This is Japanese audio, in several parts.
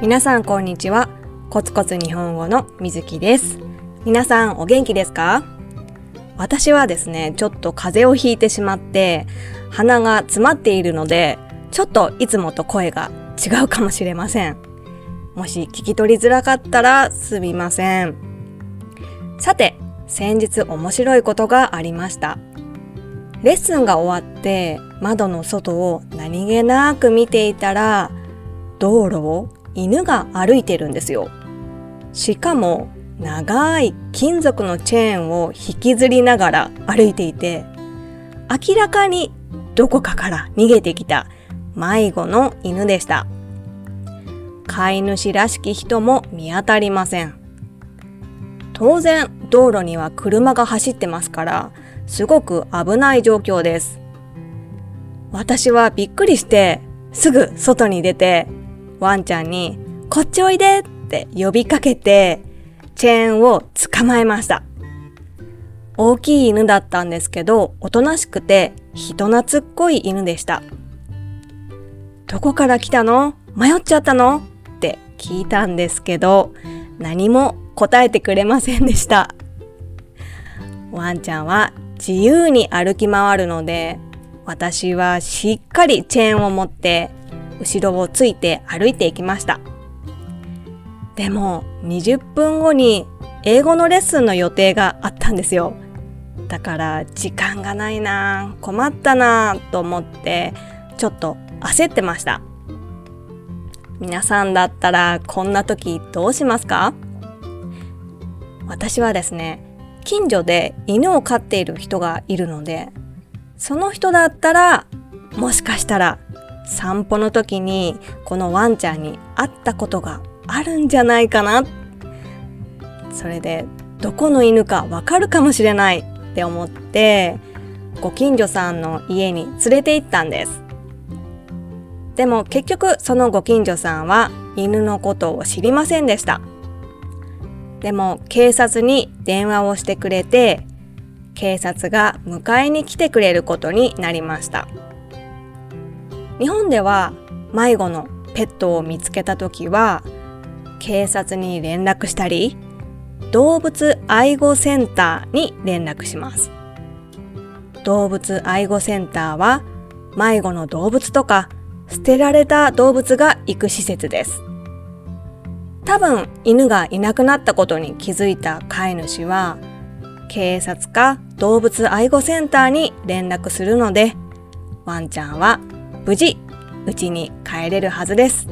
皆さんこんにちは。コツコツ日本語のみずきです。皆さんお元気ですか？私はですね、ちょっと風邪をひいてしまって鼻が詰まっているので、ちょっといつもと声が違うかもしれません。もし聞き取りづらかったらすみません。さて、先日面白いことがありました。レッスンが終わって窓の外を何気なく見ていたら、道路を犬が歩いてるんですよ。しかも長い金属のチェーンを引きずりながら歩いていて、明らかにどこかから逃げてきた迷子の犬でした。飼い主らしき人も見当たりません。当然道路には車が走ってますから、すごく危ない状況です。私はびっくりしてすぐ外に出て、ワンちゃんにこっちおいでって呼びかけて、チェーンを捕まえました。大きい犬だったんですけど、おとなしくて人懐っこい犬でした。どこから来たの？迷っちゃったの？って聞いたんですけど、何も答えてくれませんでした。ワンちゃんは自由に歩き回るので、私はしっかりチェーンを持って後ろをついて歩いていきました。でも20分後に英語のレッスンの予定があったんですよ。だから時間がないな、困ったなと思って、ちょっと焦ってました。皆さんだったらこんな時どうしますか？私はですね、近所で犬を飼っている人がいるので、その人だったらもしかしたら散歩の時にこのワンちゃんに会ったことがあるんじゃないかな。それでどこの犬かわかるかもしれないって思って、ご近所さんの家に連れて行ったんです。でも結局そのご近所さんは犬のことを知りませんでした。でも警察に電話をしてくれて、警察が迎えに来てくれることになりました。日本では迷子のペットを見つけたときは、警察に連絡したり、動物愛護センターに連絡します。動物愛護センターは迷子の動物とか捨てられた動物が行く施設です。多分犬がいなくなったことに気づいた飼い主は、警察か動物愛護センターに連絡するので、ワンちゃんは無事家に帰れるはずです。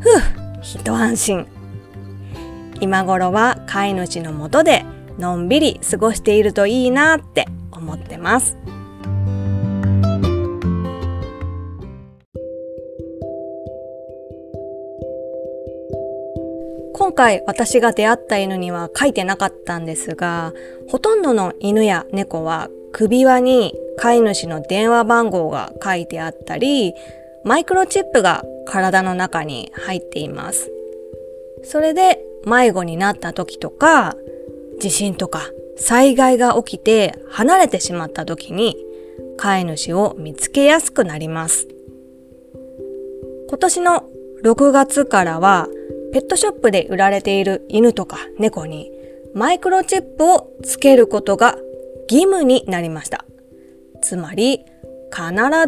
ふう、一安心。今頃は飼い主のもとでのんびり過ごしているといいなって思ってます。今回私が出会った犬には書いてなかったんですが、ほとんどの犬や猫は首輪に飼い主の電話番号が書いてあったり、マイクロチップが体の中に入っています。それで迷子になった時とか、地震とか災害が起きて離れてしまった時に飼い主を見つけやすくなります。今年の6月からはペットショップで売られている犬とか猫にマイクロチップをつけることが義務になりました。つまり必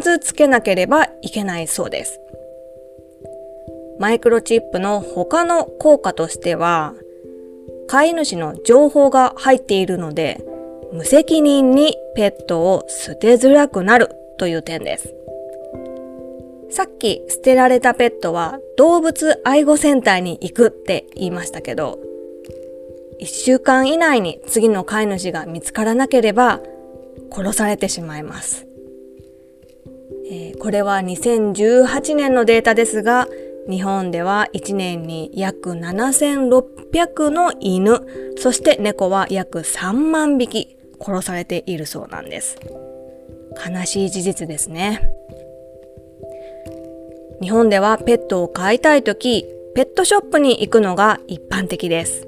ずつけなければいけないそうです。マイクロチップの他の効果としては、飼い主の情報が入っているので、無責任にペットを捨てづらくなるという点です。さっき捨てられたペットは動物愛護センターに行くって言いましたけど、1週間以内に次の飼い主が見つからなければ殺されてしまいます。これは2018年のデータですが、日本では1年に約7600の犬、そして猫は約3万匹殺されているそうなんです。悲しい事実ですね。日本ではペットを飼いたいとき、ペットショップに行くのが一般的です。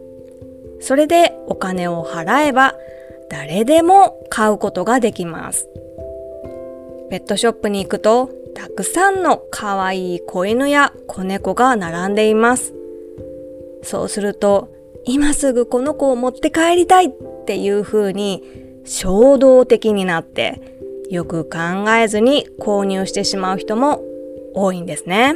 それでお金を払えば誰でも買うことができます。ペットショップに行くとたくさんのかわいい子犬や子猫が並んでいます。そうすると、今すぐこの子を持って帰りたいっていう風に衝動的になって、よく考えずに購入してしまう人も多いんですね。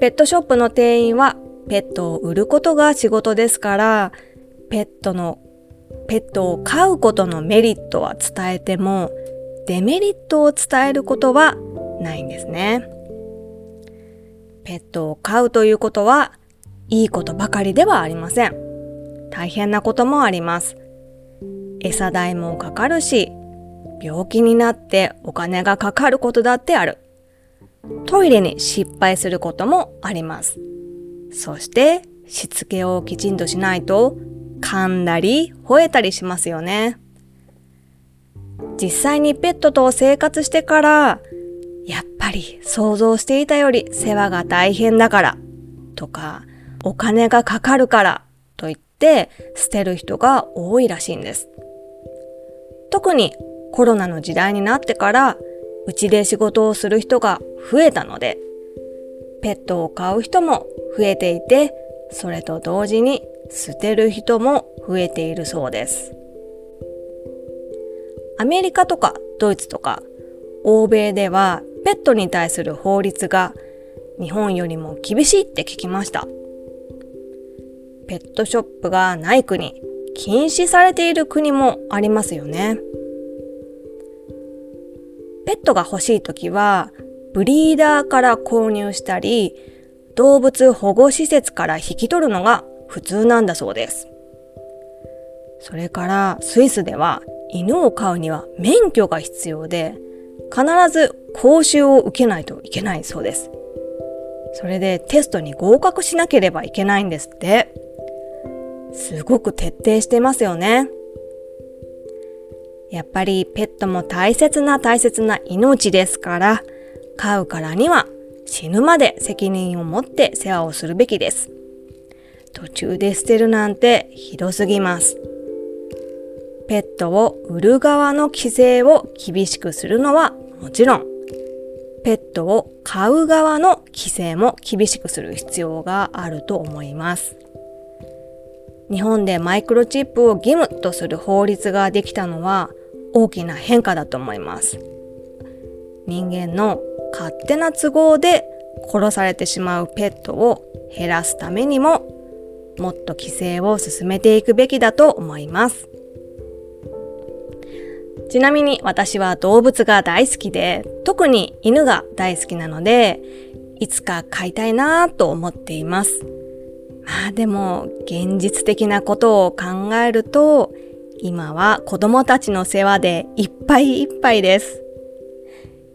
ペットショップの店員はペットを売ることが仕事ですから、ペットを飼うことのメリットは伝えても、デメリットを伝えることはないんですね。ペットを飼うということはいいことばかりではありません。大変なこともあります。餌代もかかるし、病気になってお金がかかることだってある。トイレに失敗することもあります。そしてしつけをきちんとしないと噛んだり吠えたりしますよね。実際にペットと生活してから、やっぱり想像していたより世話が大変だからとか、お金がかかるからと言って捨てる人が多いらしいんです。特にコロナの時代になってから、うちで仕事をする人が増えたので、ペットを飼う人も増えていて、それと同時に捨てる人も増えているそうです。アメリカとかドイツとか欧米ではペットに対する法律が日本よりも厳しいって聞きました。ペットショップがない国、禁止されている国もありますよね。ペットが欲しいときはブリーダーから購入したり、動物保護施設から引き取るのが普通なんだそうです。それからスイスでは犬を飼うには免許が必要で、必ず講習を受けないといけないそうです。それでテストに合格しなければいけないんですって。すごく徹底してますよね。やっぱりペットも大切な命ですから、飼うからには死ぬまで責任を持って世話をするべきです。途中で捨てるなんてひどすぎます。ペットを売る側の規制を厳しくするのはもちろん、ペットを買う側の規制も厳しくする必要があると思います。日本でマイクロチップを義務とする法律ができたのは大きな変化だと思います。人間の勝手な都合で殺されてしまうペットを減らすためにも、もっと規制を進めていくべきだと思います。ちなみに私は動物が大好きで、特に犬が大好きなので、いつか飼いたいなぁと思っています。まあでも現実的なことを考えると、今は子供たちの世話でいっぱいいっぱいです。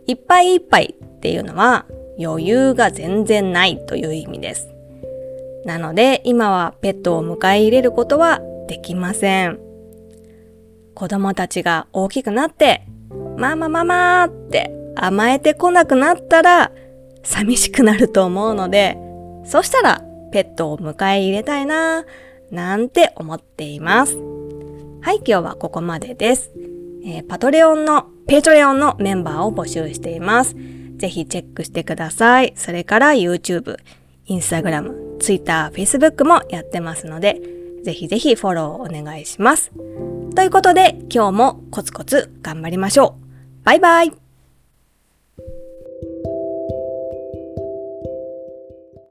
いっぱいいっぱいっていうのは余裕が全然ないという意味です。なので今はペットを迎え入れることはできません。子供たちが大きくなって、ママママって甘えてこなくなったら寂しくなると思うので、そしたらペットを迎え入れたいな、なんて思っています。はい、今日はここまでです。ペイトレオンのメンバーを募集しています。ぜひチェックしてください。それから YouTube、Instagram、Twitter、Facebook もやってますので、ぜひぜひフォローお願いします。ということで今日もコツコツ頑張りましょう。バイバイ。